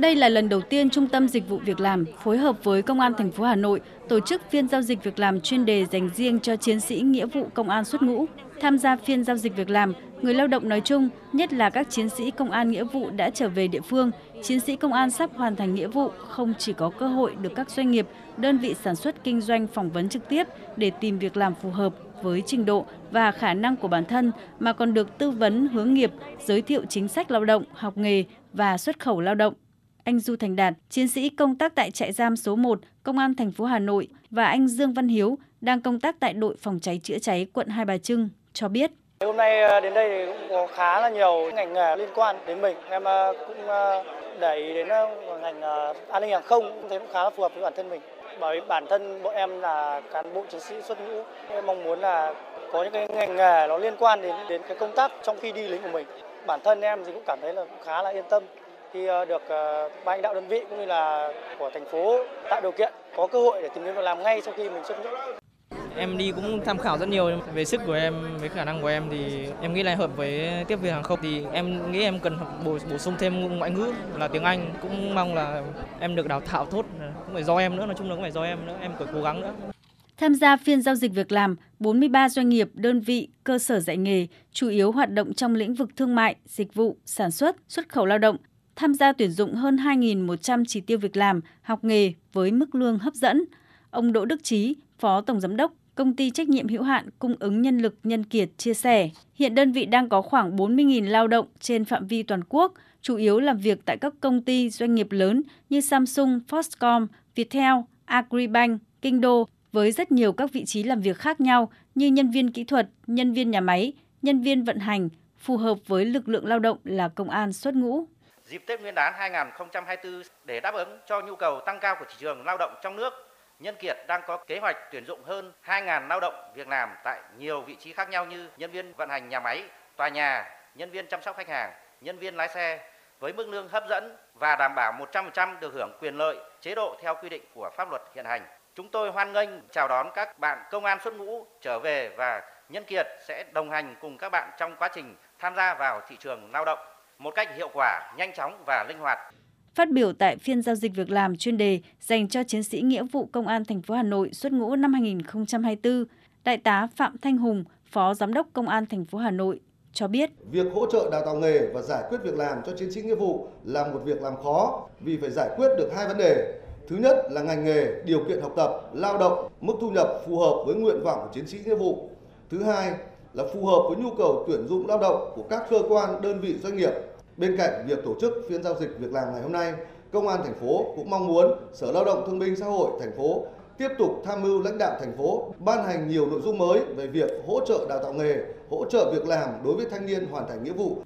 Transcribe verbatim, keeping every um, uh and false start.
Đây là lần đầu tiên Trung tâm Dịch vụ Việc làm phối hợp với Công an thành phố Hà Nội tổ chức phiên giao dịch việc làm chuyên đề dành riêng cho chiến sĩ nghĩa vụ công an xuất ngũ. Tham gia phiên giao dịch việc làm, người lao động nói chung, nhất là các chiến sĩ công an nghĩa vụ đã trở về địa phương, chiến sĩ công an sắp hoàn thành nghĩa vụ không chỉ có cơ hội được các doanh nghiệp, đơn vị sản xuất kinh doanh phỏng vấn trực tiếp để tìm việc làm phù hợp với trình độ và khả năng của bản thân, mà còn được tư vấn hướng nghiệp, giới thiệu chính sách lao động, học nghề và xuất khẩu lao động. Anh Du Thành Đạt, chiến sĩ công tác tại trại giam số một, Công an thành phố Hà Nội, và anh Dương Văn Hiếu đang công tác tại đội phòng cháy chữa cháy quận Hai Bà Trưng cho biết. Hôm nay đến đây cũng có khá là nhiều ngành nghề liên quan đến mình. Em cũng để ý đến ngành an ninh hàng không, thấy cũng khá là phù hợp với bản thân mình. Bởi bản thân bọn em là cán bộ chiến sĩ xuất ngũ, em mong muốn là có những cái ngành nghề nó liên quan đến đến cái công tác trong khi đi lính của mình. Bản thân em thì cũng cảm thấy là khá là yên tâm khi được ban lãnh đạo đơn vị cũng như là của thành phố tạo điều kiện có cơ hội để tìm kiếm việc làm ngay sau khi mình xuất ngũ. Em đi cũng tham khảo rất nhiều về sức của em, với khả năng của em thì em nghĩ là hợp với tiếp viên hàng không, thì em nghĩ em cần bổ, bổ sung thêm ngoại ngữ là tiếng Anh, cũng mong là em được đào tạo tốt, cũng phải do em nữa, nói chung là cũng phải do em nữa, em phải cố gắng nữa. Tham gia phiên giao dịch việc làm, bốn mươi ba doanh nghiệp, đơn vị, cơ sở dạy nghề chủ yếu hoạt động trong lĩnh vực thương mại, dịch vụ, sản xuất, xuất khẩu lao động, tham gia tuyển dụng hơn hai nghìn một trăm chỉ tiêu việc làm, học nghề với mức lương hấp dẫn. Ông Đỗ Đức Chí, Phó Tổng Giám đốc Công ty Trách nhiệm hữu hạn Cung ứng Nhân lực Nhân Kiệt chia sẻ, hiện đơn vị đang có khoảng bốn mươi nghìn lao động trên phạm vi toàn quốc, chủ yếu làm việc tại các công ty doanh nghiệp lớn như Samsung, Foxcom, Viettel, Agribank, Kinh Đô, với rất nhiều các vị trí làm việc khác nhau như nhân viên kỹ thuật, nhân viên nhà máy, nhân viên vận hành, phù hợp với lực lượng lao động là công an xuất ngũ. Dịp Tết Nguyên đán hai nghìn không trăm hai mươi tư, để đáp ứng cho nhu cầu tăng cao của thị trường lao động trong nước, Nhân Kiệt đang có kế hoạch tuyển dụng hơn hai nghìn lao động việc làm tại nhiều vị trí khác nhau như nhân viên vận hành nhà máy, tòa nhà, nhân viên chăm sóc khách hàng, nhân viên lái xe, với mức lương hấp dẫn và đảm bảo một trăm phần trăm được hưởng quyền lợi, chế độ theo quy định của pháp luật hiện hành. Chúng tôi hoan nghênh chào đón các bạn công an xuất ngũ trở về và Nhân Kiệt sẽ đồng hành cùng các bạn trong quá trình tham gia vào thị trường lao động một cách hiệu quả, nhanh chóng và linh hoạt. Phát biểu tại phiên giao dịch việc làm chuyên đề dành cho chiến sĩ nghĩa vụ công an thành phố Hà Nội xuất ngũ năm hai nghìn không trăm hai mươi tư, Đại tá Phạm Thanh Hùng, Phó Giám đốc Công an thành phố Hà Nội cho biết: "Việc hỗ trợ đào tạo nghề và giải quyết việc làm cho chiến sĩ nghĩa vụ là một việc làm khó vì phải giải quyết được hai vấn đề. Thứ nhất là ngành nghề, điều kiện học tập, lao động, mức thu nhập phù hợp với nguyện vọng của chiến sĩ nghĩa vụ. Thứ hai là phù hợp với nhu cầu tuyển dụng lao động của các cơ quan, đơn vị, doanh nghiệp." Bên cạnh việc tổ chức phiên giao dịch việc làm ngày hôm nay, Công an thành phố cũng mong muốn Sở Lao động Thương binh Xã hội thành phố tiếp tục tham mưu lãnh đạo thành phố ban hành nhiều nội dung mới về việc hỗ trợ đào tạo nghề, hỗ trợ việc làm đối với thanh niên hoàn thành nghĩa vụ.